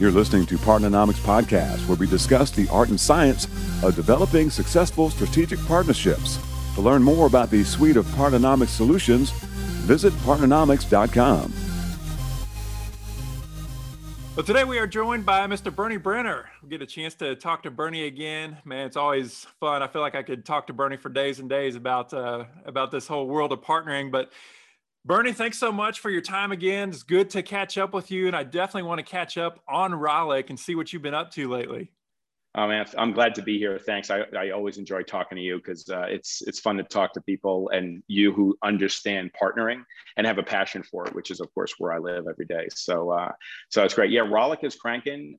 You're listening to Partnernomics Podcast, where we discuss the art and science of developing successful strategic partnerships. To learn more about the suite of Partnernomics solutions, visit Partnernomics.com. Well, today we are joined by Mr. Bernie Brenner. We'll get a chance to talk to Bernie again. Man, it's always fun. I feel like I could talk to Bernie for days and days about this whole world of partnering. But Bernie, thanks so much for your time again. It's good to catch up with you. And I definitely want to catch up on Rollick and see what you've been up to lately. Oh, man, I'm glad to be here. Thanks. I always enjoy talking to you because it's fun to talk to people and you who understand partnering and have a passion for it, which is, of course, where I live every day. So it's great. Yeah, Rollick is cranking,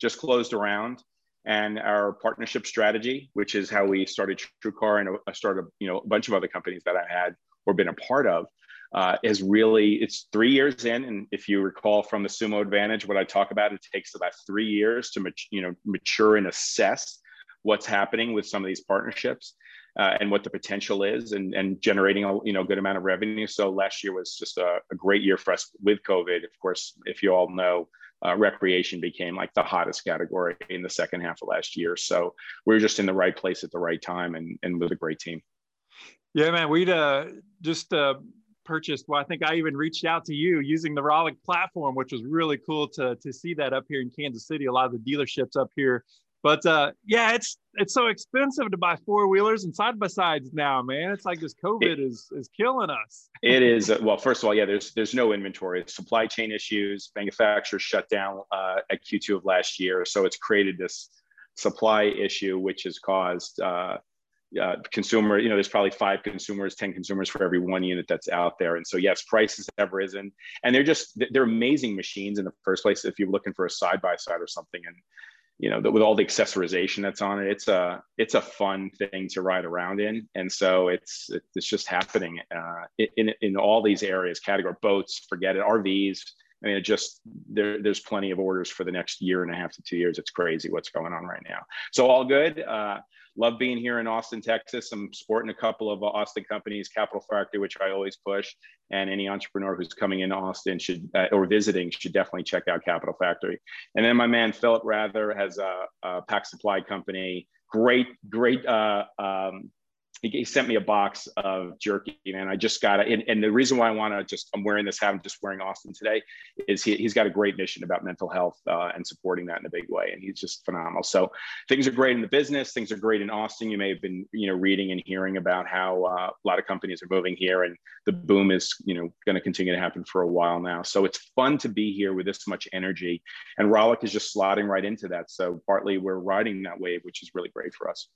just closed around, and our partnership strategy, which is how we started TrueCar and started a bunch of other companies that I had or been a part of, it's 3 years in. And if you recall from the Sumo Advantage, what I talk about, it takes about 3 years to mature and assess what's happening with some of these partnerships and what the potential is and generating a good amount of revenue. So last year was just a great year for us with COVID. Of course, if you all know, recreation became like the hottest category in the second half of last year. So we were just in the right place at the right time and with a great team. Yeah, man, we'd purchased. Well, I think I even reached out to you using the Rollick platform, which was really cool to see that up here in Kansas City, a lot of the dealerships up here. But it's so expensive to buy four-wheelers and side-by-sides now, man. It's like this COVID is killing us. It is. Well, first of all, yeah, there's no inventory. Supply chain issues, manufacturers shut down at Q2 of last year. So it's created this supply issue, which has caused consumer, there's probably 10 consumers for every one unit that's out there. And so, yes, prices have risen, and they're amazing machines in the first place. If you're looking for a side-by-side or something, and with all the accessorization that's on it, it's a fun thing to ride around in. And so it's just happening in all these areas, category, boats, forget it, RVs. I mean, there's plenty of orders for the next year and a half to 2 years. It's crazy what's going on right now. So all good. Love being here in Austin, Texas. I'm supporting a couple of Austin companies, Capital Factory, which I always push. And any entrepreneur who's coming into Austin should definitely check out Capital Factory. And then my man, Phillip Rather, has a pack supply company. Great. He sent me a box of jerky, man. I just got it. And the reason why I'm wearing this hat, I'm just wearing Austin today, is he's got a great mission about mental health and supporting that in a big way. And he's just phenomenal. So things are great in the business. Things are great in Austin. You may have been, reading and hearing about how a lot of companies are moving here, and the boom is, going to continue to happen for a while now. So it's fun to be here with this much energy, and Rollick is just slotting right into that. So partly we're riding that wave, which is really great for us.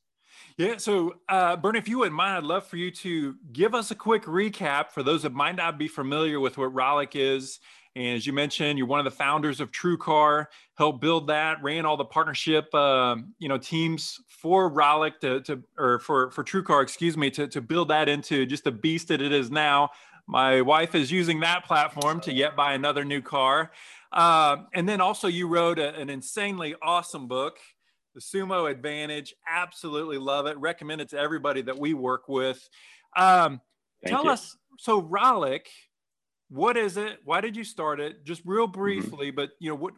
Yeah. So, Bernie, if you wouldn't mind, I'd love for you to give us a quick recap for those that might not be familiar with what Rollick is. And as you mentioned, you're one of the founders of TrueCar, helped build that, ran all the partnership, teams for Rollick for TrueCar, to build that into just the beast that it is now. My wife is using that platform to yet buy another new car. And then also you wrote an insanely awesome book, The Sumo Advantage. Absolutely love it. Recommend it to everybody that we work with. Tell us, so Rollick, what is it? Why did you start it? Just real briefly, but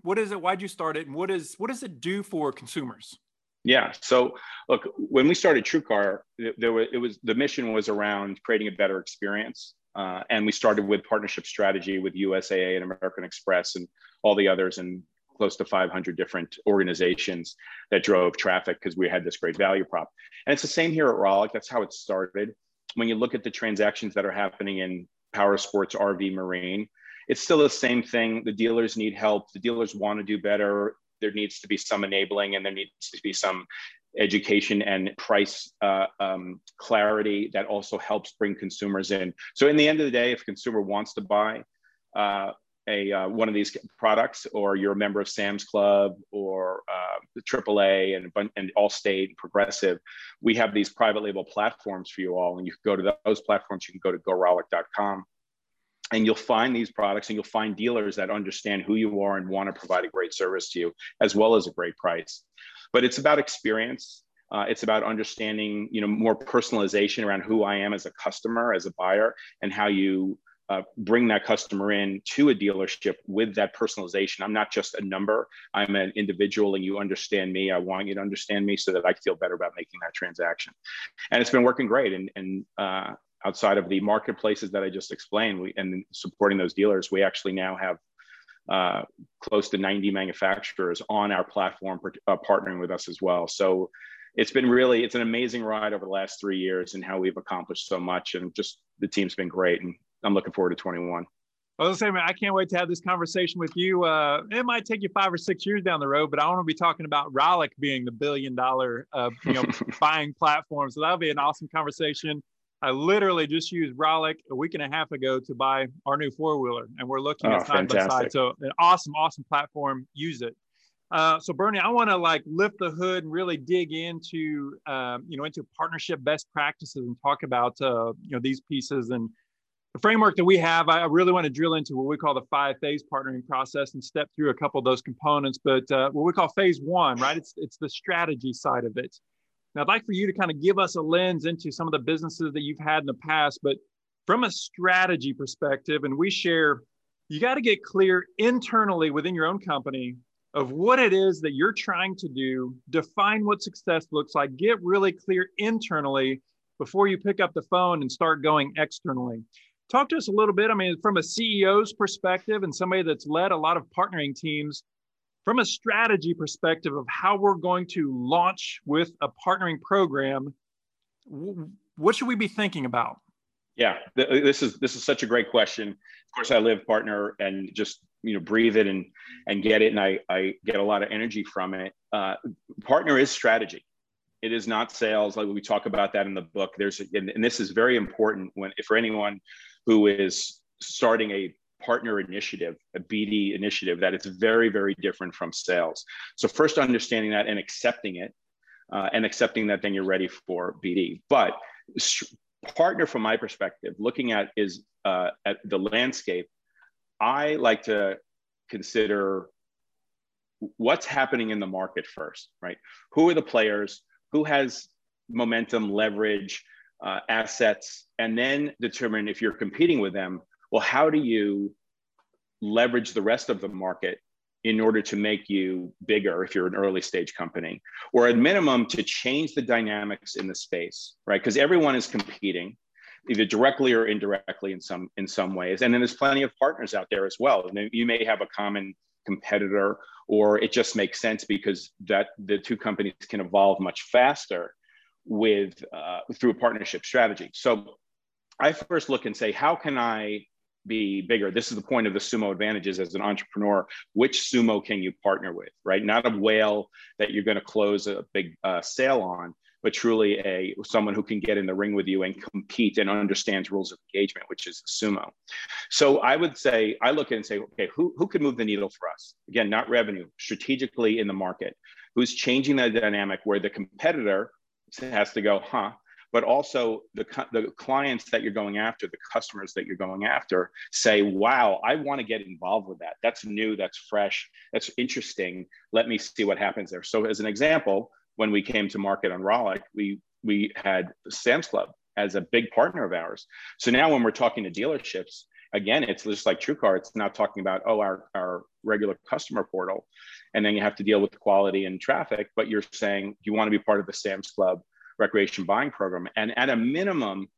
what is it? Why'd you start it? And what does it do for consumers? Yeah. So look, when we started TrueCar, the mission was around creating a better experience. And we started with partnership strategy with USAA and American Express and all the others, and close to 500 different organizations that drove traffic because we had this great value prop. And it's the same here at Rollick. That's how it started. When you look at the transactions that are happening in power sports, RV, marine, it's still the same thing. The dealers need help. The dealers want to do better. There needs to be some enabling, and there needs to be some education and price clarity that also helps bring consumers in. So in the end of the day, if a consumer wants to buy one of these products, or you're a member of Sam's Club or the AAA and Allstate and Progressive, we have these private label platforms for you all. And you can go to those platforms. You can go to gorollick.com, and you'll find these products, and you'll find dealers that understand who you are and want to provide a great service to you as well as a great price. But it's about experience. It's about understanding, more personalization around who I am as a customer, as a buyer, and how you bring that customer in to a dealership with that personalization. I'm not just a number. I'm an individual and you understand me. I want you to understand me so that I feel better about making that transaction. And it's been working great. And outside of the marketplaces that I just explained, and supporting those dealers, we actually now have close to 90 manufacturers on our platform partnering with us as well. So it's been really, it's an amazing ride over the last 3 years and how we've accomplished so much. And just the team's been great. And I'm looking forward to 21. Well, listen, man, I can't wait to have this conversation with you. It might take you 5 or 6 years down the road, but I want to be talking about Rollick being the billion-dollar buying platform. So that'll be an awesome conversation. I literally just used Rollick a week and a half ago to buy our new four-wheeler, and we're looking at side by side. So an awesome, awesome platform. Use it. So Bernie, I want to lift the hood and really dig into into partnership best practices and talk about these pieces and the framework that we have. I really want to drill into what we call the 5-phase partnering process and step through a couple of those components. But what we call phase 1, right? It's the strategy side of it. Now, I'd like for you to kind of give us a lens into some of the businesses that you've had in the past, but from a strategy perspective, and we share, you got to get clear internally within your own company of what it is that you're trying to do, define what success looks like, get really clear internally before you pick up the phone and start going externally. Talk to us a little bit, I mean, from a CEO's perspective and somebody that's led a lot of partnering teams, from a strategy perspective of how we're going to launch with a partnering program, what should we be thinking about? Yeah, this is such a great question. Of course, I live partner and just breathe it and get it, and I get a lot of energy from it. Partner is strategy. It is not sales. Like we talk about that in the book. And this is very important for anyone who is starting a partner initiative, a BD initiative, that it's very, very different from sales. So first understanding that and accepting it, and accepting that then you're ready for BD. But partner, from my perspective, looking at is at the landscape, I like to consider what's happening in the market first, right? Who are the players? Who has momentum, leverage, assets, and then determine if you're competing with them, well, how do you leverage the rest of the market in order to make you bigger if you're an early stage company, or at minimum to change the dynamics in the space, right? Because everyone is competing, either directly or indirectly in some ways. And then there's plenty of partners out there as well. And you may have a common competitor, or it just makes sense because that the two companies can evolve much faster with through a partnership strategy. So I first look and say, how can I be bigger? This is the point of the Sumo Advantages as an entrepreneur. Which Sumo can you partner with, right? Not a whale that you're going to close a big sale on, but truly someone who can get in the ring with you and compete and understands rules of engagement, which is Sumo. So I would say, I look and say, okay, who can move the needle for us? Again, not revenue, strategically in the market. Who's changing that dynamic where the competitor has to go, huh? But also the clients that you're going after, the customers that you're going after say, wow, I want to get involved with that. That's new, that's fresh, that's interesting. Let me see what happens there. So as an example, when we came to market on Rollick, we had Sam's Club as a big partner of ours. So now when we're talking to dealerships, again, it's just like TrueCar. It's not talking about, oh, our regular customer portal, and then you have to deal with quality and traffic, but you're saying you want to be part of the Sam's Club recreation buying program. And at a minimum,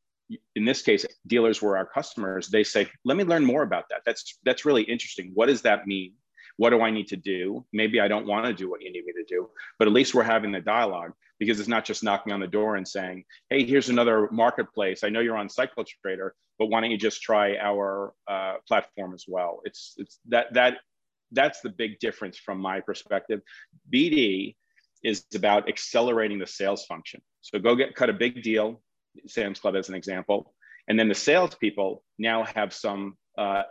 in this case, dealers were our customers. They say, let me learn more about that. That's really interesting. What does that mean? What do I need to do? Maybe I don't want to do what you need me to do, but at least we're having the dialogue, because it's not just knocking on the door and saying, hey, here's another marketplace. I know you're on Cycle Trader, but why don't you just try our platform as well? That's the big difference from my perspective. BD is about accelerating the sales function. So cut a big deal, Sam's Club as an example, and then the salespeople now have some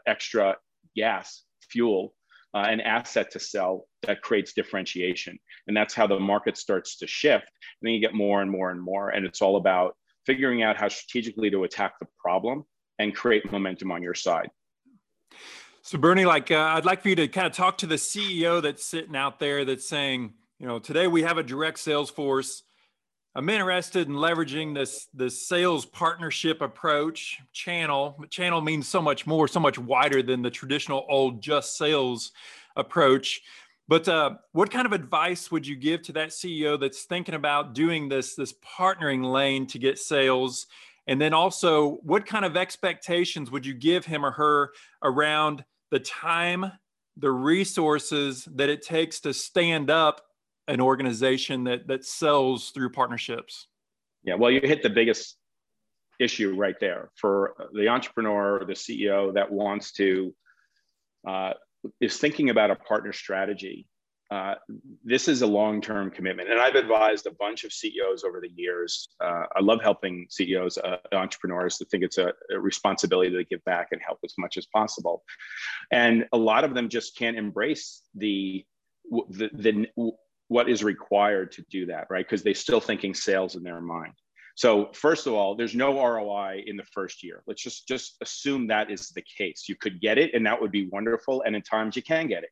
extra gas, fuel, an asset to sell that creates differentiation. And that's how the market starts to shift. And then you get more and more and more. And it's all about figuring out how strategically to attack the problem and create momentum on your side. So Bernie, I'd like for you to kind of talk to the CEO that's sitting out there that's saying, today we have a direct sales force. I'm interested in leveraging this sales partnership approach. Channel means so much more, so much wider than the traditional old just sales approach. But what kind of advice would you give to that CEO that's thinking about doing this partnering lane to get sales? And then also, what kind of expectations would you give him or her around the time, the resources that it takes to stand up an organization that sells through partnerships? Yeah, well, you hit the biggest issue right there for the entrepreneur or the CEO that wants to is thinking about a partner strategy. This is a long-term commitment. And I've advised a bunch of CEOs over the years. I love helping CEOs, entrepreneurs that think it's a responsibility to give back and help as much as possible. And a lot of them just can't embrace what is required to do that, right? Because they're still thinking sales in their mind. So first of all, there's no ROI in the first year. Let's just assume that is the case. You could get it, and that would be wonderful. And in times you can get it,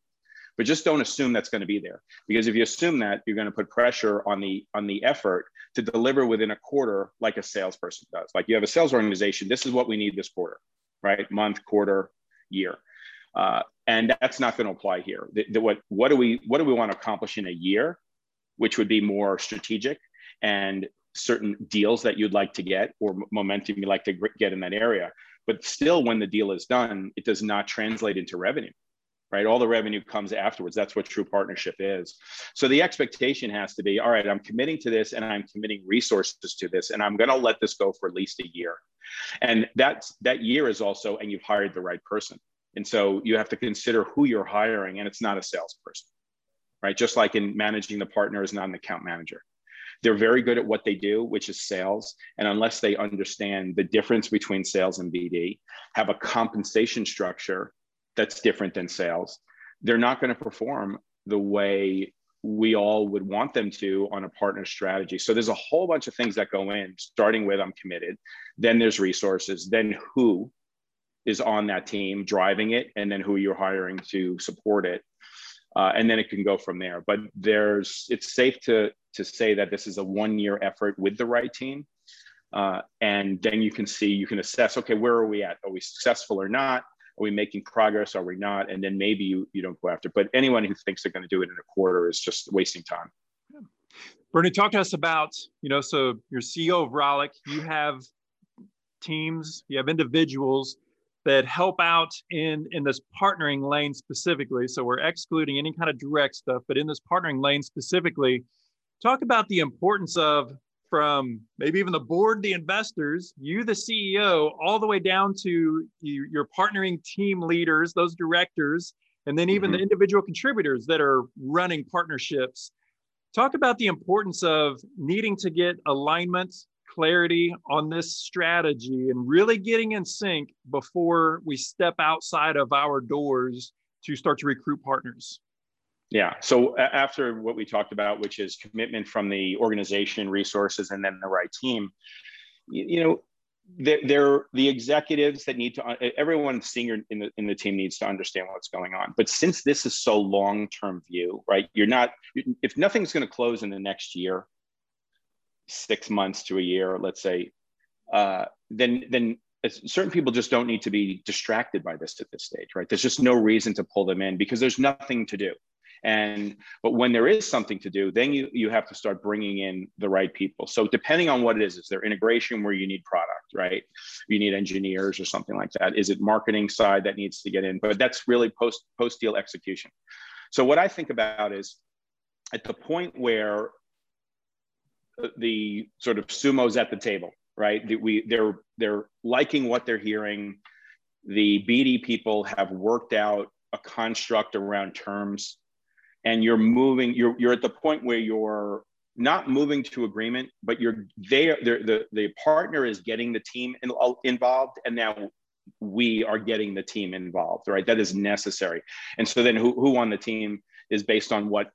but just don't assume that's going to be there. Because if you assume that, you're going to put pressure on the effort to deliver within a quarter, like a salesperson does. Like you have a sales organization. This is what we need this quarter, right? Month, quarter, year. And that's not going to apply here. What do we want to accomplish in a year, which would be more strategic, and certain deals that you'd like to get or momentum you'd like to get in that area. But still, when the deal is done, it does not translate into revenue, right? All the revenue comes afterwards. That's what true partnership is. So the expectation has to be, all right, I'm committing to this and I'm committing resources to this, and I'm going to let this go for at least a year. And that year is also, and you've hired the right person. And so you have to consider who you're hiring, and it's not a salesperson, right? Just like in managing the partner is not an account manager. They're very good at what they do, which is sales. And unless they understand the difference between sales and BD, have a compensation structure that's different than sales, they're not going to perform the way we all would want them to on a partner strategy. So there's a whole bunch of things that go in, starting with I'm committed, then there's resources, then who is on that team driving it, and then who you're hiring to support it. And then it can go from there. But it's safe to say that this is a one-year effort with the right team. And then you can assess, okay, where are we at? Are we successful or not? Are we making progress? Are we not? And then maybe you don't go after. But anyone who thinks they're going to do it in a quarter is just wasting time. Yeah. Bernie, talk to us about, so you're CEO of Rollick, you have teams, you have individuals that help out in this partnering lane specifically. So we're excluding any kind of direct stuff, but in this partnering lane specifically, talk about the importance of, from maybe even the board, the investors, you, the CEO, all the way down to your partnering team leaders, those directors, and then even the individual contributors that are running partnerships. Talk about the importance of needing to get alignment, clarity on this strategy, and really getting in sync before we step outside of our doors to start to recruit partners. Yeah. So after what we talked about, which is commitment from the organization, resources, and then the right team, they're the executives that need to, everyone senior in the team needs to understand what's going on. But since this is so long-term view, right, if nothing's going to close in the next year, 6 months to a year, let's say, then certain people just don't need to be distracted by this at this stage, right? There's just no reason to pull them in because there's nothing to do. But when there is something to do, then you have to start bringing in the right people. So depending on what it is there integration where you need product, right? You need engineers or something like that. Is it marketing side that needs to get in? But that's really post deal execution. So what I think about is at the point where the sort of sumos at the table, right? They're liking what they're hearing. The BD people have worked out a construct around terms, and you're at the point where you're not moving to agreement, but the partner is getting the team involved, and now we are getting the team involved, right? That is necessary. And so then who on the team is based on what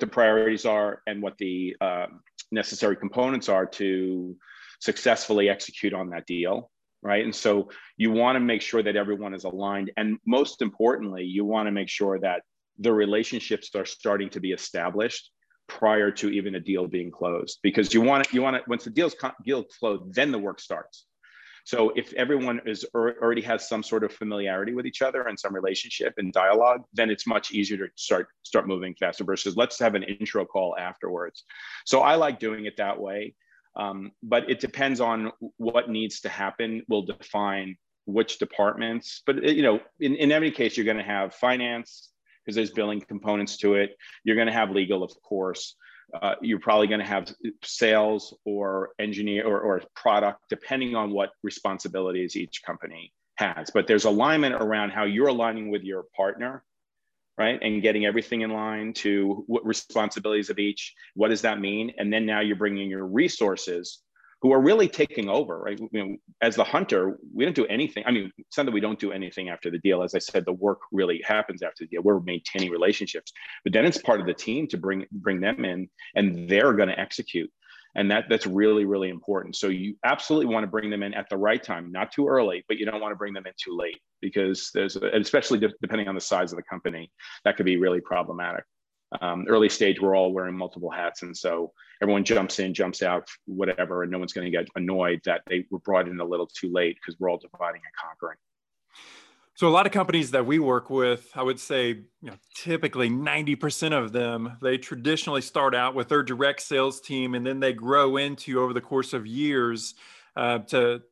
the priorities are and what the necessary components are to successfully execute on that deal, right? And so you want to make sure that everyone is aligned. And most importantly, you want to make sure that the relationships are starting to be established prior to even a deal being closed, because you want to, once the deal closed, then the work starts. So if everyone is already has some sort of familiarity with each other and some relationship and dialogue, then it's much easier to start moving faster versus let's have an intro call afterwards. So I like doing it that way. But it depends on what needs to happen will define which departments, but in every case, you're going to have finance because there's billing components to it. You're going to have legal, of course. You're probably going to have sales or engineer or product, depending on what responsibilities each company has. But there's alignment around how you're aligning with your partner, right? And getting everything in line to what responsibilities of each, what does that mean? And then now you're bringing your resources who are really taking over, right? As the hunter, we don't do anything. I mean, it's not that we don't do anything after the deal. As I said, the work really happens after the deal. We're maintaining relationships, but then it's part of the team to bring them in, and they're going to execute. And that's really, really important. So you absolutely want to bring them in at the right time, not too early, but you don't want to bring them in too late, because especially depending on the size of the company, that could be really problematic. Early stage, we're all wearing multiple hats. And so everyone jumps in, jumps out, whatever, and no one's going to get annoyed that they were brought in a little too late because we're all dividing and conquering. So a lot of companies that we work with, I would say, typically 90% of them, they traditionally start out with their direct sales team, and then they grow into over the course of years to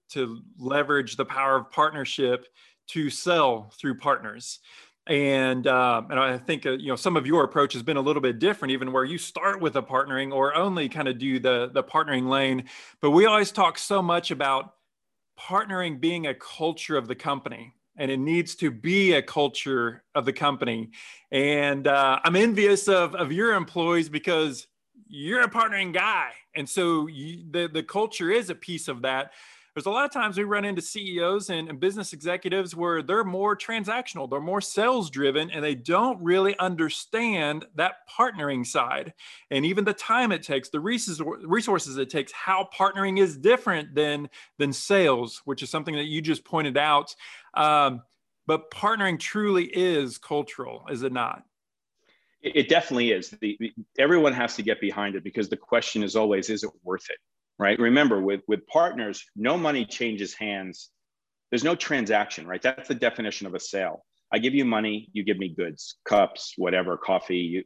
leverage the power of partnership to sell through partners. And I think, some of your approach has been a little bit different, even where you start with a partnering or only kind of do the partnering lane. But we always talk so much about partnering being a culture of the company, and it needs to be a culture of the company. And I'm envious of your employees, because you're a partnering guy. And so the culture is a piece of that. There's a lot of times we run into CEOs and business executives where they're more transactional, they're more sales driven, and they don't really understand that partnering side. And even the time it takes, the resources it takes, how partnering is different than sales, which is something that you just pointed out. But partnering truly is cultural, is it not? It definitely is. Everyone has to get behind it, because the question is always, is it worth it? Right? Remember, with partners, no money changes hands. There's no transaction, right? That's the definition of a sale. I give you money, you give me goods, cups, whatever, coffee,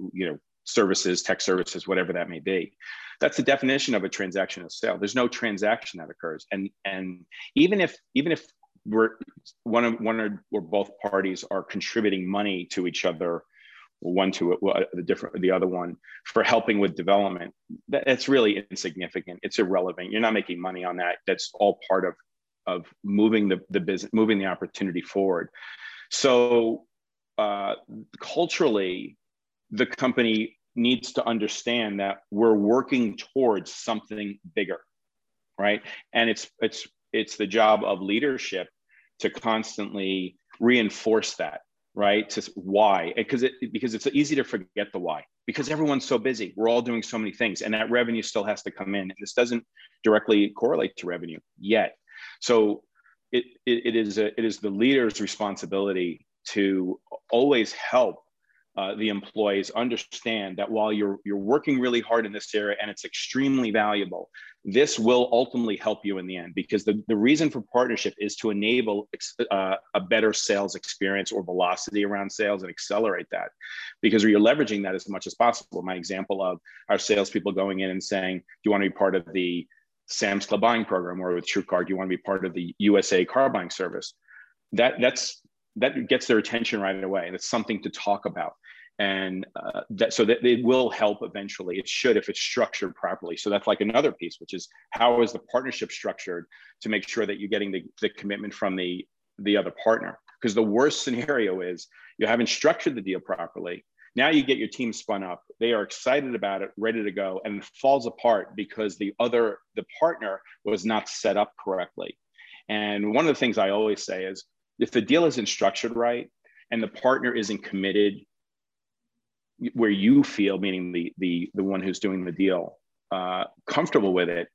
services, tech services, whatever that may be. That's the definition of a transaction, of sale. There's no transaction that occurs, and even if we're one or both parties are contributing money to each other, one to the other one for helping with development, that's really insignificant. It's irrelevant. You're not making money on that. That's all part of moving the business, moving the opportunity forward. So culturally, the company needs to understand that we're working towards something bigger, right? And it's the job of leadership to constantly reinforce that. Right? Just why? Because it's easy to forget the why, because everyone's so busy. We're all doing so many things, and that revenue still has to come in. And this doesn't directly correlate to revenue yet. So it is the leader's responsibility to always help the employees understand that while you're working really hard in this area and it's extremely valuable, this will ultimately help you in the end, because the reason for partnership is to enable a better sales experience or velocity around sales and accelerate that, because you're leveraging that as much as possible. My example of our salespeople going in and saying, do you want to be part of the Sam's Club buying program, or with TrueCar, do you want to be part of the USA car buying service? That gets their attention right away, and it's something to talk about. And so that it will help eventually. It should, if it's structured properly. So that's like another piece, which is how is the partnership structured to make sure that you're getting the commitment from the other partner? Because the worst scenario is you haven't structured the deal properly. Now you get your team spun up. They are excited about it, ready to go, and it falls apart because the partner was not set up correctly. And one of the things I always say is, if the deal isn't structured right and the partner isn't committed where you feel, meaning the one who's doing the deal, comfortable with it,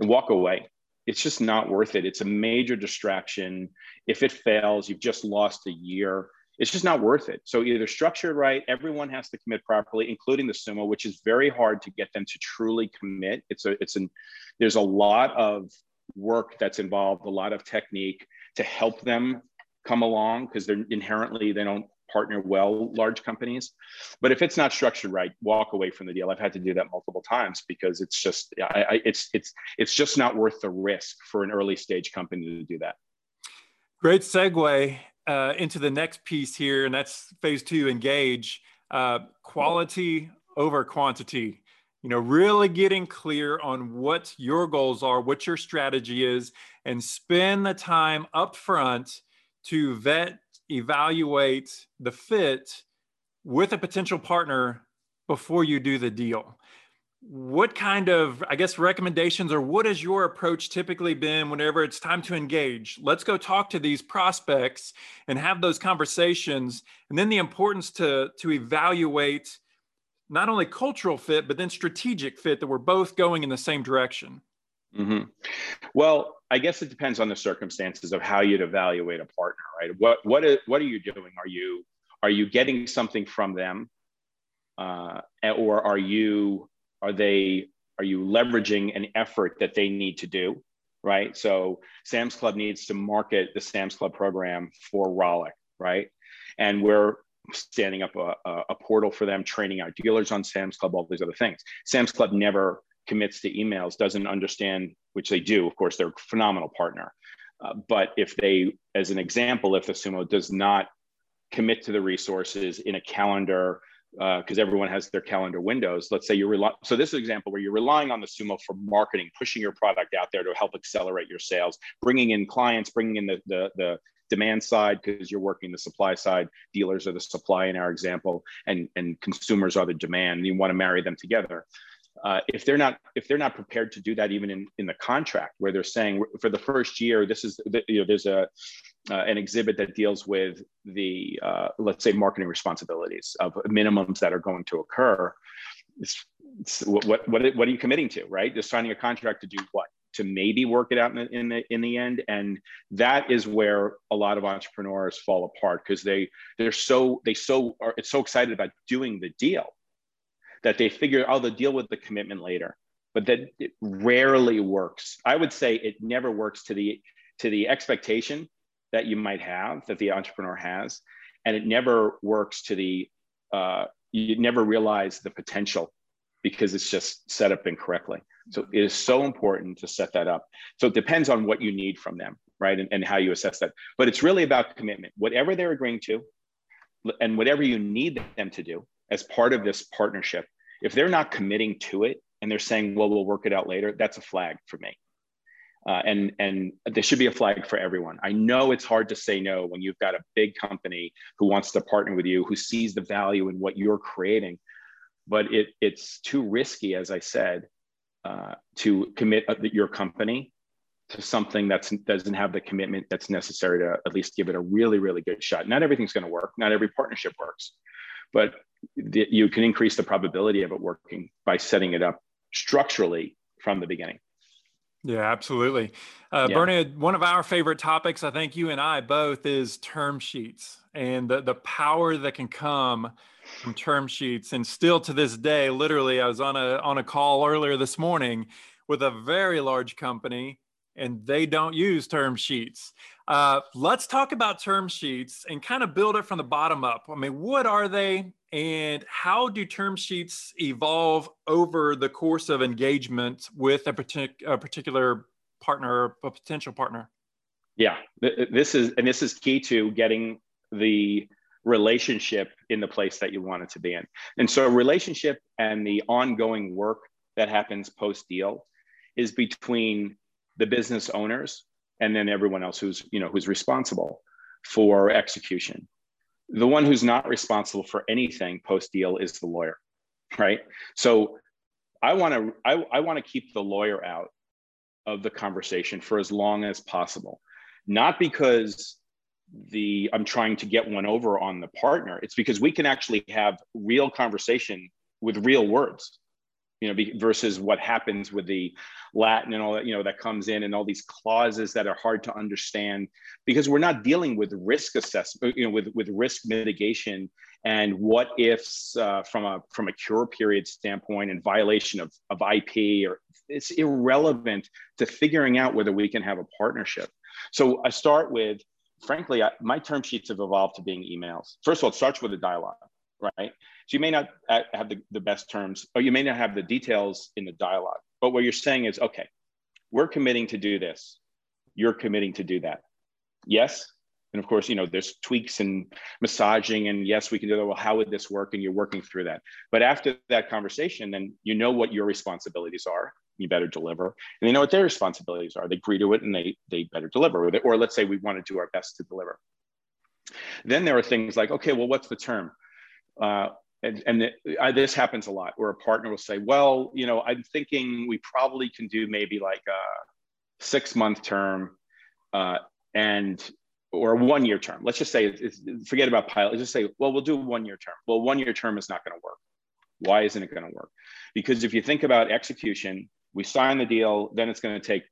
and walk away. It's just not worth it. It's a major distraction. If it fails, you've just lost a year. it's just not worth it. So either structure it right, everyone has to commit properly, including the sumo, which is very hard to get them to truly commit. There's a lot of work that's involved, a lot of technique to help them come along, because they're inherently, they don't partner well, large companies. But if it's not structured right, walk away from the deal. I've had to do that multiple times because it's just, it's just not worth the risk for an early stage company to do that. Great segue into the next piece here, and that's phase two, engage. Quality over quantity. You know, really getting clear on what your goals are, what your strategy is, and spend the time upfront to vet, evaluate the fit with a potential partner before you do the deal. What kind of, I guess, recommendations, or what has your approach typically been whenever it's time to engage? Let's go talk to these prospects and have those conversations. And then the importance to evaluate not only cultural fit, but then strategic fit, that we're both going in the same direction. Mm-hmm. Well, I guess it depends on the circumstances of how you'd evaluate a partner, right? What are you doing? Are you getting something from them, or are you leveraging an effort that they need to do, right? So Sam's Club needs to market the Sam's Club program for Rollick, right? And we're standing up a portal for them, training our dealers on Sam's Club, all these other things. Sam's Club never commits to emails, doesn't understand, which they do, of course, they're a phenomenal partner. But if they, as an example, if the sumo does not commit to the resources in a calendar, because everyone has their calendar windows, let's say so this is an example where you're relying on the sumo for marketing, pushing your product out there to help accelerate your sales, bringing in clients, bringing in the demand side, because you're working the supply side. Dealers are the supply in our example, and consumers are the demand. You want to marry them together. If they're not prepared to do that, even in the contract, where they're saying for the first year, this is there's an exhibit that deals with the let's say marketing responsibilities of minimums that are going to occur. It's what are you committing to, right? They're signing a contract to do what? To maybe work it out in the end. And that is where a lot of entrepreneurs fall apart, because they're so excited about doing the deal that they figure, oh, they'll deal with the commitment later. But that it rarely works. I would say it never works to the expectation that you might have, that the entrepreneur has, and it never works to the you never realize the potential, because it's just set up incorrectly. So it is so important to set that up. So it depends on what you need from them, right? And how you assess that. But it's really about commitment. Whatever they're agreeing to, and whatever you need them to do as part of this partnership, if they're not committing to it and they're saying, well, we'll work it out later, that's a flag for me. And there should be a flag for everyone. I know it's hard to say no when you've got a big company who wants to partner with you, who sees the value in what you're creating, but it's too risky, as I said, to commit your company to something that doesn't have the commitment that's necessary to at least give it a really, really good shot. Not everything's going to work. Not every partnership works, but you can increase the probability of it working by setting it up structurally from the beginning. Yeah, absolutely. Bernie, one of our favorite topics, I think you and I both, is term sheets and the power that can come from term sheets. And still to this day, literally, I was on a call earlier this morning with a very large company, and they don't use term sheets. Let's talk about term sheets and kind of build it from the bottom up. I mean, what are they, and how do term sheets evolve over the course of engagement with a particular partner, a potential partner? Yeah, this is key to getting the relationship in the place that you want it to be in. And so relationship and the ongoing work that happens post-deal is between the business owners and then everyone else who's responsible for execution. The one who's not responsible for anything post-deal is the lawyer, right? So I want to keep the lawyer out of the conversation for as long as possible, not because I'm trying to get one over on the partner. It's because we can actually have real conversation with real words, you know, versus what happens with the Latin and all that, you know, that comes in and all these clauses that are hard to understand because we're not dealing with risk assessment, you know, with risk mitigation and what ifs from a cure period standpoint and violation of IP, or it's irrelevant to figuring out whether we can have a partnership. So I start with, frankly, my term sheets have evolved to being emails. First of all, it starts with a dialogue, right? So you may not have the best terms, or you may not have the details in the dialogue, but what you're saying is, okay, we're committing to do this. You're committing to do that. Yes. And of course, you know, there's tweaks and massaging and yes, we can do that. Well, how would this work? And you're working through that. But after that conversation, then you know what your responsibilities are. You better deliver. And they know what their responsibilities are. They agree to it and they better deliver with it. Or let's say we want to do our best to deliver. Then there are things like, okay, well, what's the term? And this happens a lot where a partner will say, well, you know, I'm thinking we probably can do maybe like a 6-month term or a 1-year term. Let's just say, forget about pilot. Let's just say, well, we'll do a 1-year term. Well, 1-year term is not going to work. Why isn't it going to work? Because if you think about execution, we sign the deal, then it's going to take,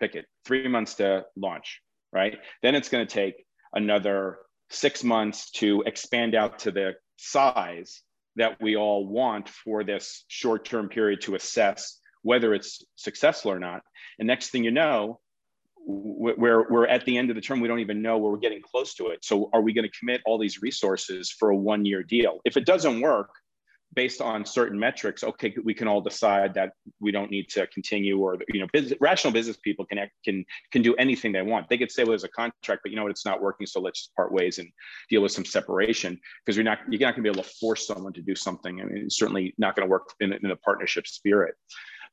pick it, 3 months to launch, right? Then it's going to take another 6 months to expand out to the size that we all want for this short-term period to assess whether it's successful or not. And next thing you know, we're at the end of the term. We don't even know where we're getting close to it. So are we going to commit all these resources for a 1-year deal? If it doesn't work based on certain metrics, okay, we can all decide that we don't need to continue, or, you know, rational business people can do anything they want. They could say, well, there's a contract, but you know what, it's not working. So let's just part ways and deal with some separation, because you're not gonna be able to force someone to do something. I mean, it's certainly not gonna work in a partnership spirit.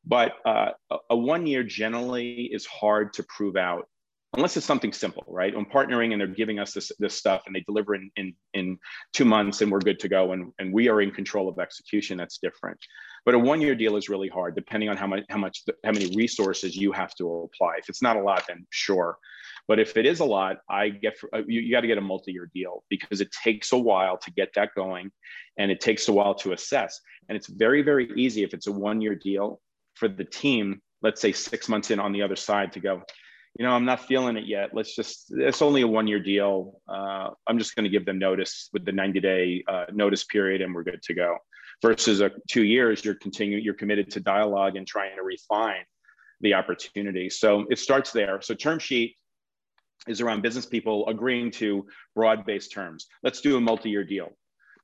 But a 1-year generally is hard to prove out, unless it's something simple, right? I'm partnering and they're giving us this stuff and they deliver in 2 months and we're good to go and we are in control of execution, that's different. But a 1-year deal is really hard, depending on how many resources you have to apply. If it's not a lot, then sure. But if it is a lot, you got to get a multi-year deal, because it takes a while to get that going and it takes a while to assess. And it's very, very easy if it's a 1-year deal for the team, let's say 6 months in on the other side, to go, you know, I'm not feeling it yet. It's only a 1-year deal. I'm just going to give them notice with the 90-day notice period and we're good to go. Versus 2 years, you're committed to dialogue and trying to refine the opportunity. So it starts there. So term sheet is around business people agreeing to broad-based terms. Let's do a multi-year deal.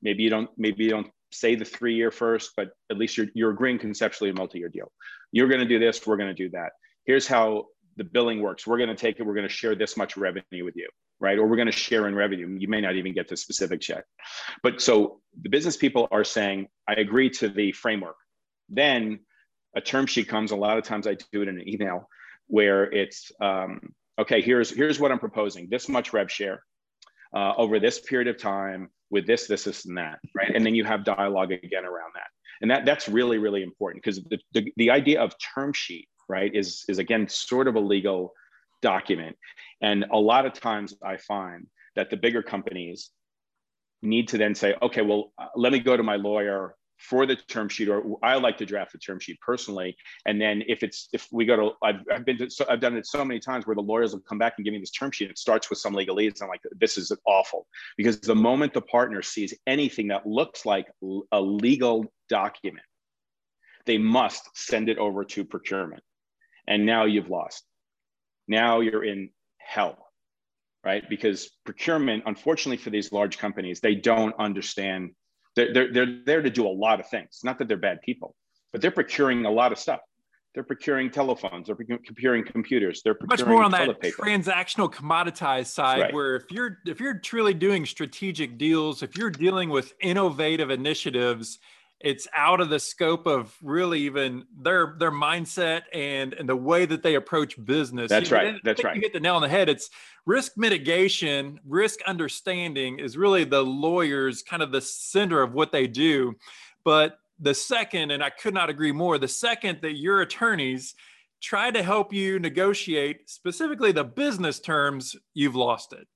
Maybe you don't say the 3-year first, but at least you're agreeing conceptually a multi-year deal. You're going to do this, we're going to do that. Here's how the billing works. We're going to take it. We're going to share this much revenue with you, right? Or we're going to share in revenue. You may not even get the specific check. But so the business people are saying, I agree to the framework. Then a term sheet comes. A lot of times I do it in an email where it's, okay, here's what I'm proposing. This much rev share over this period of time with this, and that, right? And then you have dialogue again around that. And that's really, really important, because the idea of term sheet, right, is again, sort of a legal document. And a lot of times I find that the bigger companies need to then say, okay, well, let me go to my lawyer for the term sheet, or I like to draft the term sheet personally. And then I've done it so many times where the lawyers will come back and give me this term sheet. It starts with some legalese. And I'm like, this is awful, because the moment the partner sees anything that looks like a legal document, they must send it over to procurement. And now you've lost. Now you're in hell, right? Because procurement, unfortunately for these large companies, they don't understand. They're there to do a lot of things. Not that they're bad people, but they're procuring a lot of stuff. They're procuring telephones. They're procuring computers. They're procuring much more on that paper. Transactional commoditized side, right? Where if you're truly doing strategic deals, if you're dealing with innovative initiatives, it's out of the scope of really even their mindset and the way that they approach business. That's right. You hit the nail on the head. It's risk mitigation, risk understanding is really the lawyers, kind of the center of what they do. But the second, and I could not agree more, the second that your attorneys try to help you negotiate specifically the business terms, you've lost it.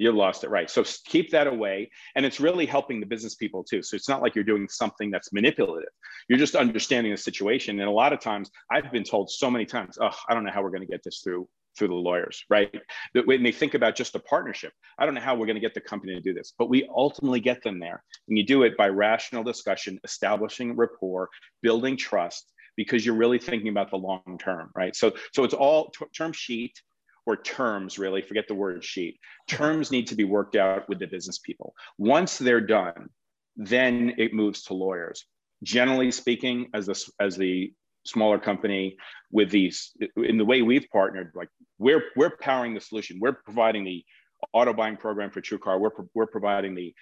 you lost it, right? So keep that away. And it's really helping the business people too. So it's not like you're doing something that's manipulative. You're just understanding the situation. And a lot of times I've been told so many times, oh, I don't know how we're going to get this through the lawyers, right? That when they think about just the partnership, I don't know how we're going to get the company to do this, but we ultimately get them there. And you do it by rational discussion, establishing rapport, building trust, because you're really thinking about the long term, right? So it's all term sheet or terms, really, forget the word sheet. Terms need to be worked out with the business people. Once they're done, then it moves to lawyers. Generally speaking, as the smaller company with these, in the way we've partnered, like we're powering the solution. We're providing the auto buying program for TrueCar. We're providing the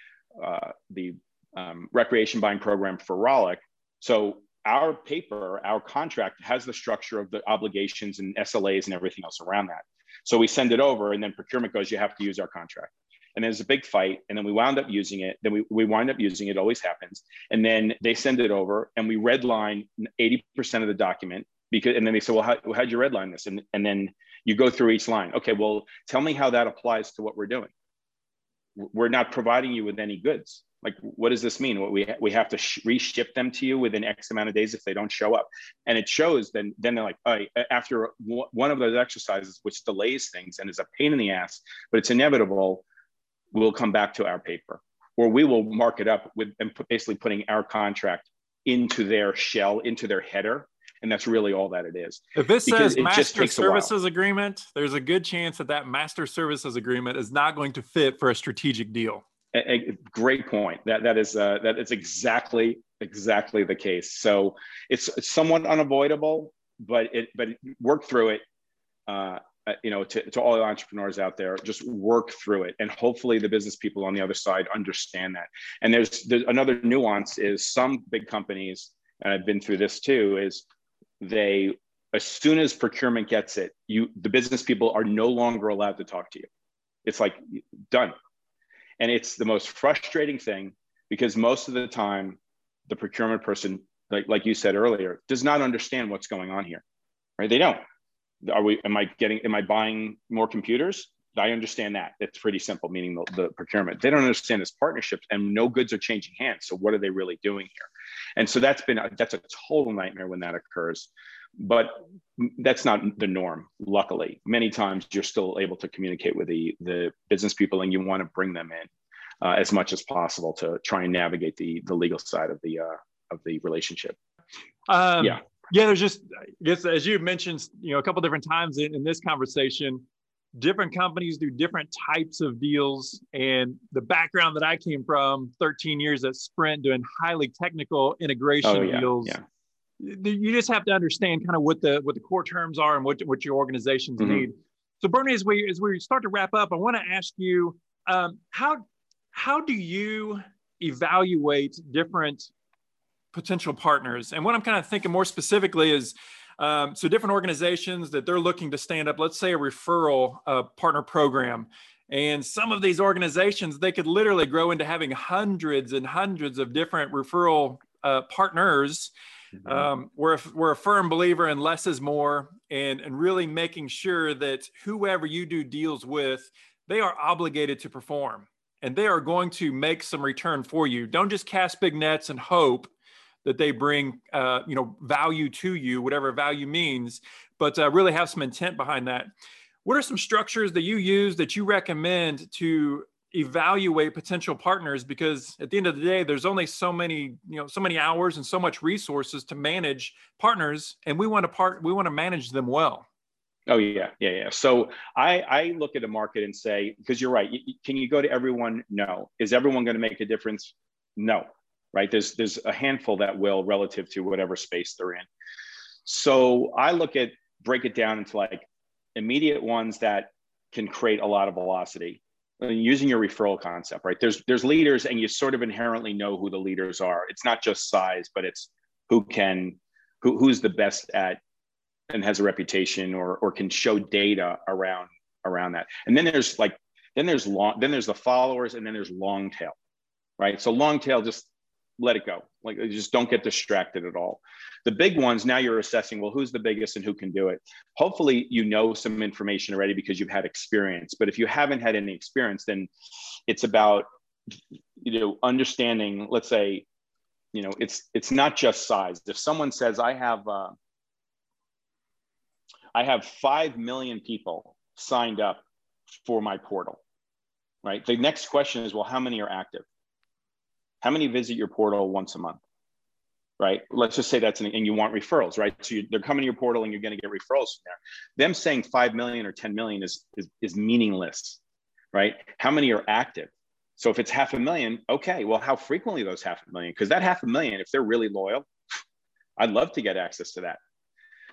recreation buying program for Rollick. So our paper, our contract has the structure of the obligations and SLAs and everything else around that. So we send it over and then procurement goes, you have to use our contract. And there's a big fight. And then we wound up using it. Then we wind up using it, always happens. And then they send it over and we redline 80% of the document because, and then they say, well, how'd you redline this? And then you go through each line. Okay, well, tell me how that applies to what we're doing. We're not providing you with any goods. Like, what does this mean? What we have to reship them to you within X amount of days if they don't show up. And it shows, then they're like, oh, after one of those exercises, which delays things and is a pain in the ass, but it's inevitable, we'll come back to our paper, or we will mark it up with and basically putting our contract into their shell, into their header. And that's really all that it is. If this says master services agreement, there's a good chance that master services agreement is not going to fit for a strategic deal. A great point. That is exactly the case. So it's somewhat unavoidable, but work through it. To all the entrepreneurs out there, just work through it, and hopefully the business people on the other side understand that. And there's another nuance is some big companies, and I've been through this too, is they, as soon as procurement gets it, the business people are no longer allowed to talk to you. It's like done. And it's the most frustrating thing because most of the time, the procurement person, like you said earlier, does not understand what's going on here, right? They don't. Am I buying more computers? I understand that. It's pretty simple, meaning the procurement. They don't understand this partnership and no goods are changing hands. So what are they really doing here? And so that's a total nightmare when that occurs. But that's not the norm, luckily. Many times you're still able to communicate with the business people and you want to bring them in as much as possible to try and navigate the legal side of the relationship. Yeah, there's just, I guess, as you mentioned, a couple different times in this conversation, different companies do different types of deals. And the background that I came from, 13 years at Sprint doing highly technical integration deals. Yeah. You just have to understand kind of what the core terms are and what your organizations need. So Bernie, as we start to wrap up, I want to ask you, how do you evaluate different potential partners? And what I'm kind of thinking more specifically is, so different organizations that they're looking to stand up, let's say a referral partner program. And some of these organizations, they could literally grow into having hundreds and hundreds of different referral partners. We're a firm believer in less is more and really making sure that whoever you do deals with, they are obligated to perform and they are going to make some return for you. Don't just cast big nets and hope that they bring, value to you, whatever value means, but really have some intent behind that. What are some structures that you use that you recommend to evaluate potential partners? Because at the end of the day, there's only so many hours and so much resources to manage partners, and we want to manage them well. Oh yeah. So I look at a market and say, because you're right, can you go to everyone? No. Is everyone going to make a difference? No. Right? There's a handful that will, relative to whatever space they're in. So I break it down into like immediate ones that can create a lot of velocity, using your referral concept, right? There's leaders and you sort of inherently know who the leaders are. It's not just size, but it's who's the best at and has a reputation or can show data around that. And then there's the followers, and then there's long tail, right? So long tail just let it go. Like, just don't get distracted at all. The big ones, now you're assessing, well, who's the biggest and who can do it? Hopefully, you know some information already because you've had experience. But if you haven't had any experience, then it's about, you know, understanding, let's say, you know, it's not just size. If someone says, I have 5 million people signed up for my portal, right? The next question is, well, how many are active? How many visit your portal once a month, right? Let's just say that's, and you want referrals, right? So they're coming to your portal and you're going to get referrals from there. Them saying 5 million or 10 million is meaningless, right? How many are active? So if it's 500,000, okay, well, how frequently those 500,000? Because that 500,000, if they're really loyal, I'd love to get access to that.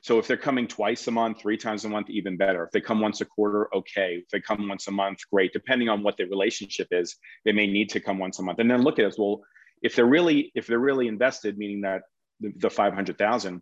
So if they're coming twice a month, 3 times a month, even better. If they come once a quarter, okay. If they come once a month, great. Depending on what the relationship is, they may need to come once a month. And then look at us, well, if they're really invested, meaning that the 500,000,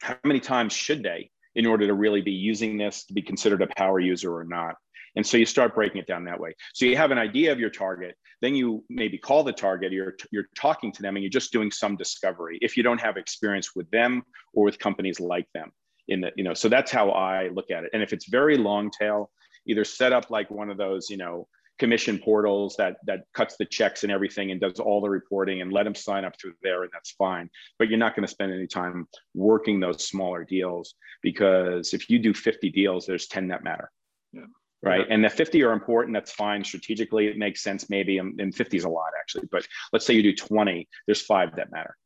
how many times should they in order to really be using this to be considered a power user or not? And so you start breaking it down that way. So you have an idea of your target, then you maybe call the target, you're talking to them and you're just doing some discovery if you don't have experience with them or with companies like them in the, you know, so that's how I look at it. And if it's very long tail, either set up like one of those, you know, commission portals that cuts the checks and everything and does all the reporting and let them sign up through there, and that's fine. But you're not going to spend any time working those smaller deals, because if you do 50 deals, there's 10 that matter. Yeah. Right. And the 50 are important. That's fine. Strategically, it makes sense. Maybe, and 50 is a lot actually, but let's say you do 20, there's 5 that matter,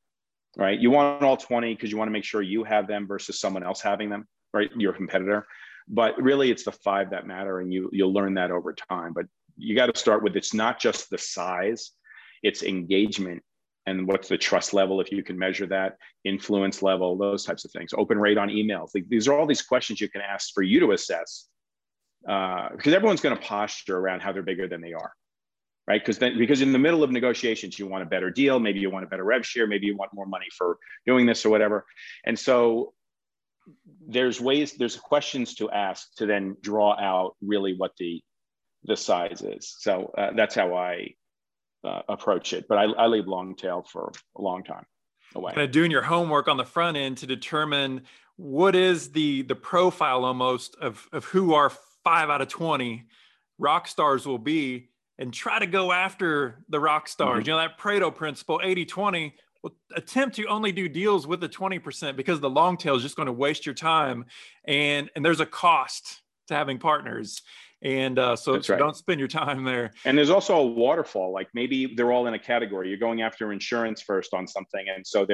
right? You want all 20 because you want to make sure you have them versus someone else having them, right? Your competitor. But really it's the 5 that matter. And you'll learn that over time, but you got to start with, it's not just the size, it's engagement. And what's the trust level, if you can measure that, influence level, those types of things, open rate on emails. Like, these are all these questions you can ask for you to assess. Because everyone's going to posture around how they're bigger than they are, right? Because in the middle of negotiations, you want a better deal. Maybe you want a better rev share. Maybe you want more money for doing this or whatever. And so there's questions to ask to then draw out really what the size is. So that's how I approach it. But I leave long tail for a long time away. Kind of doing your homework on the front end to determine what is the profile almost of who are 5 out of 20 rock stars will be, and try to go after the rock stars. Mm-hmm. You know, that Pareto principle, 80-20, will attempt to only do deals with the 20% because the long tail is just going to waste your time. And there's a cost to having partners. And so don't spend your time there. And there's also a waterfall. Like, maybe they're all in a category. You're going after insurance first on something. And so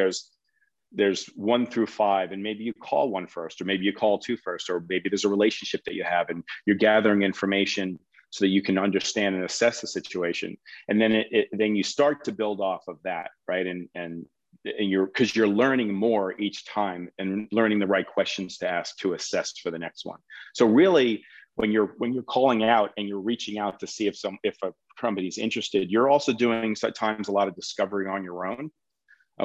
there's 1 through 5, and maybe you call 1 first, or maybe you call 2 first, or maybe there's a relationship that you have and you're gathering information so that you can understand and assess the situation. And then then you start to build off of that, right? And because you're learning more each time and learning the right questions to ask to assess for the next one. So really, when you're calling out and you're reaching out to see if somebody's interested, you're also doing sometimes a lot of discovery on your own.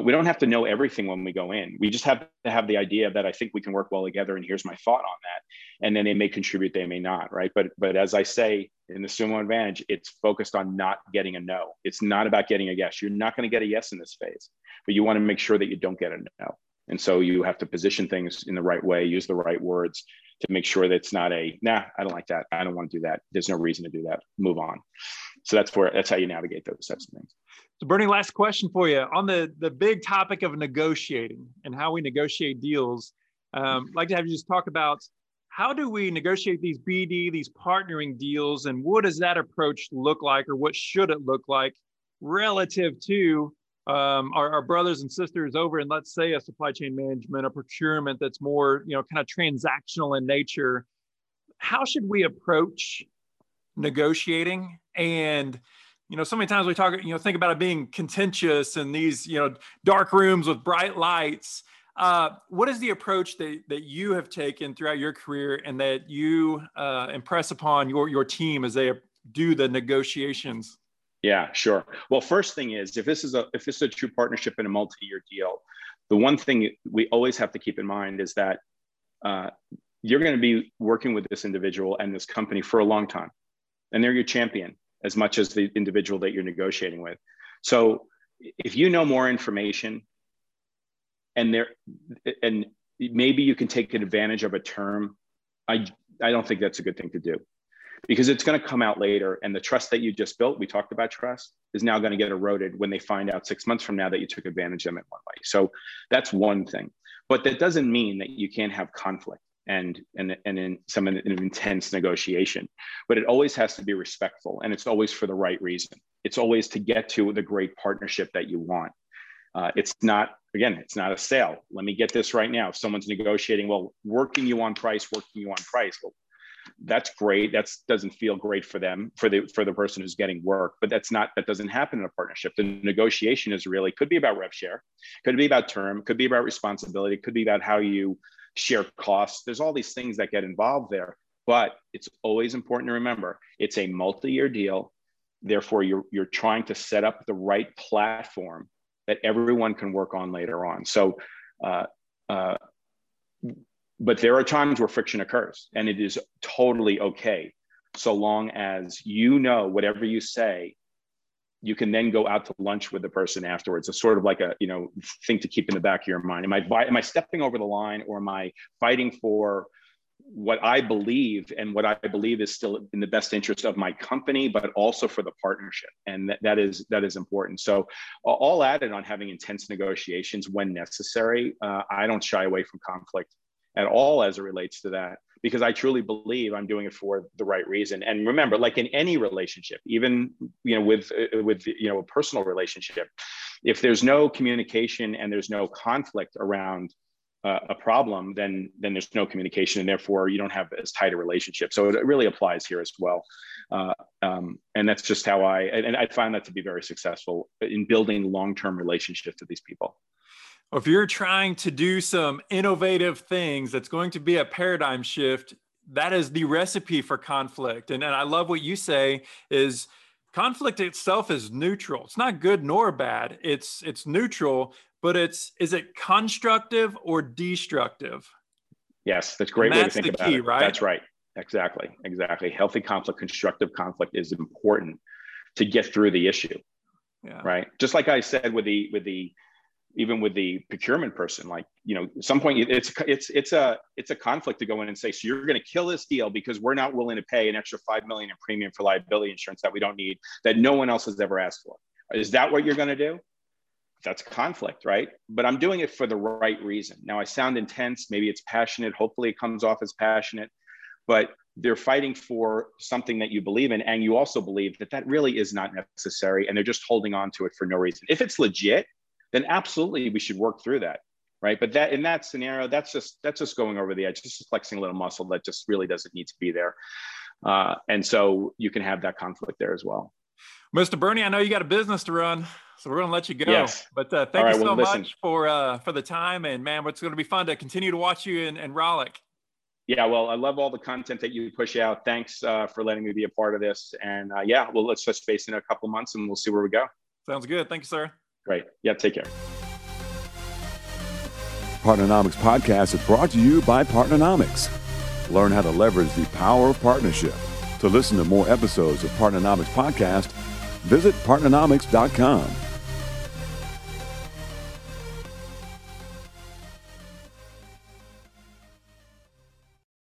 We don't have to know everything when we go in. We just have to have the idea that I think we can work well together, and here's my thought on that. And then they may contribute, they may not, right? But as I say in the Sumo Advantage, it's focused on not getting a no. It's not about getting a yes. You're not going to get a yes in this phase, but you want to make sure that you don't get a no. And so you have to position things in the right way, use the right words to make sure that it's not a, nah, I don't like that. I don't want to do that. There's no reason to do that. Move on. So that's how you navigate those types of things. So Bernie, last question for you on the big topic of negotiating and how we negotiate deals. I'd like to have you just talk about, how do we negotiate these BD, these partnering deals, and what does that approach look like, or what should it look like relative to our brothers and sisters over in, let's say, a supply chain management, a procurement that's more, you know, kind of transactional in nature? How should we approach negotiating? And, you know, so many times we talk, you know, think about it being contentious and these, you know, dark rooms with bright lights. What is the approach that you have taken throughout your career and that you impress upon your team as they do the negotiations? Yeah, sure. Well, first thing is, if this is a true partnership and a multi-year deal, the one thing we always have to keep in mind is that you're going to be working with this individual and this company for a long time, and they're your champion as much as the individual that you're negotiating with. So if you know more information and maybe you can take advantage of a term, I don't think that's a good thing to do, because it's going to come out later. And the trust that you just built, we talked about trust, is now going to get eroded when they find out 6 months from now that you took advantage of them in one way. So that's one thing. But that doesn't mean that you can't have conflict and in some an intense negotiation. But it always has to be respectful, and it's always for the right reason. It's always to get to the great partnership that you want. It's not, again, it's not a sale. Let me get this right now. If someone's negotiating, well, working you on price, well, that's great. That doesn't feel great for them, for the person who's getting work, but that doesn't happen in a partnership. The negotiation is really, could be about rev share, could be about term, could be about responsibility, could be about how you share costs. There's all these things that get involved there, but it's always important to remember, it's a multi-year deal. Therefore, you're trying to set up the right platform that everyone can work on later on. So, but there are times where friction occurs, and it is totally okay, so long as you know whatever you say, you can then go out to lunch with the person afterwards. It's sort of like a thing to keep in the back of your mind. Am I stepping over the line, or am I fighting for what I believe, and what I believe is still in the best interest of my company, but also for the partnership? And that is important. So all added on having intense negotiations when necessary. I don't shy away from conflict at all as it relates to that, because I truly believe I'm doing it for the right reason. And remember, like in any relationship, even with a personal relationship, if there's no communication and there's no conflict around a problem, then there's no communication, and therefore you don't have as tight a relationship. So it really applies here as well. And that's just how I find that to be very successful in building long-term relationships with these people. If you're trying to do some innovative things, that's going to be a paradigm shift. That is the recipe for conflict. And I love what you say is conflict itself is neutral. It's not good nor bad. It's neutral, but is it constructive or destructive? Yes, that's a great way to think about it. That's the key, right? That's right. Exactly. Healthy conflict, constructive conflict is important to get through the issue. Yeah. Right. Just like I said with the procurement person, like, at some point it's a conflict to go in and say, so you're going to kill this deal because we're not willing to pay an extra $5 million in premium for liability insurance that we don't need, that no one else has ever asked for. Is that what you're going to do? That's conflict, right? But I'm doing it for the right reason. Now I sound intense, maybe it's passionate. Hopefully it comes off as passionate, but they're fighting for something that you believe in. And you also believe that really is not necessary. And they're just holding on to it for no reason. If it's legit, then absolutely we should work through that, right? But that in that scenario, that's just going over the edge, just flexing a little muscle that just really doesn't need to be there. And so you can have that conflict there as well. Mr. Bernie, I know you got a business to run, so we're going to let you go. Yes. But thank you so much for the time. And man, it's going to be fun to continue to watch you in Rollick. Yeah, well, I love all the content that you push out. Thanks for letting me be a part of this. And let's touch base in a couple months and we'll see where we go. Sounds good. Thank you, sir. Great. Yeah, take care. Partnernomics Podcast is brought to you by Partnernomics. Learn how to leverage the power of partnership. To listen to more episodes of Partnernomics Podcast, visit Partnernomics.com.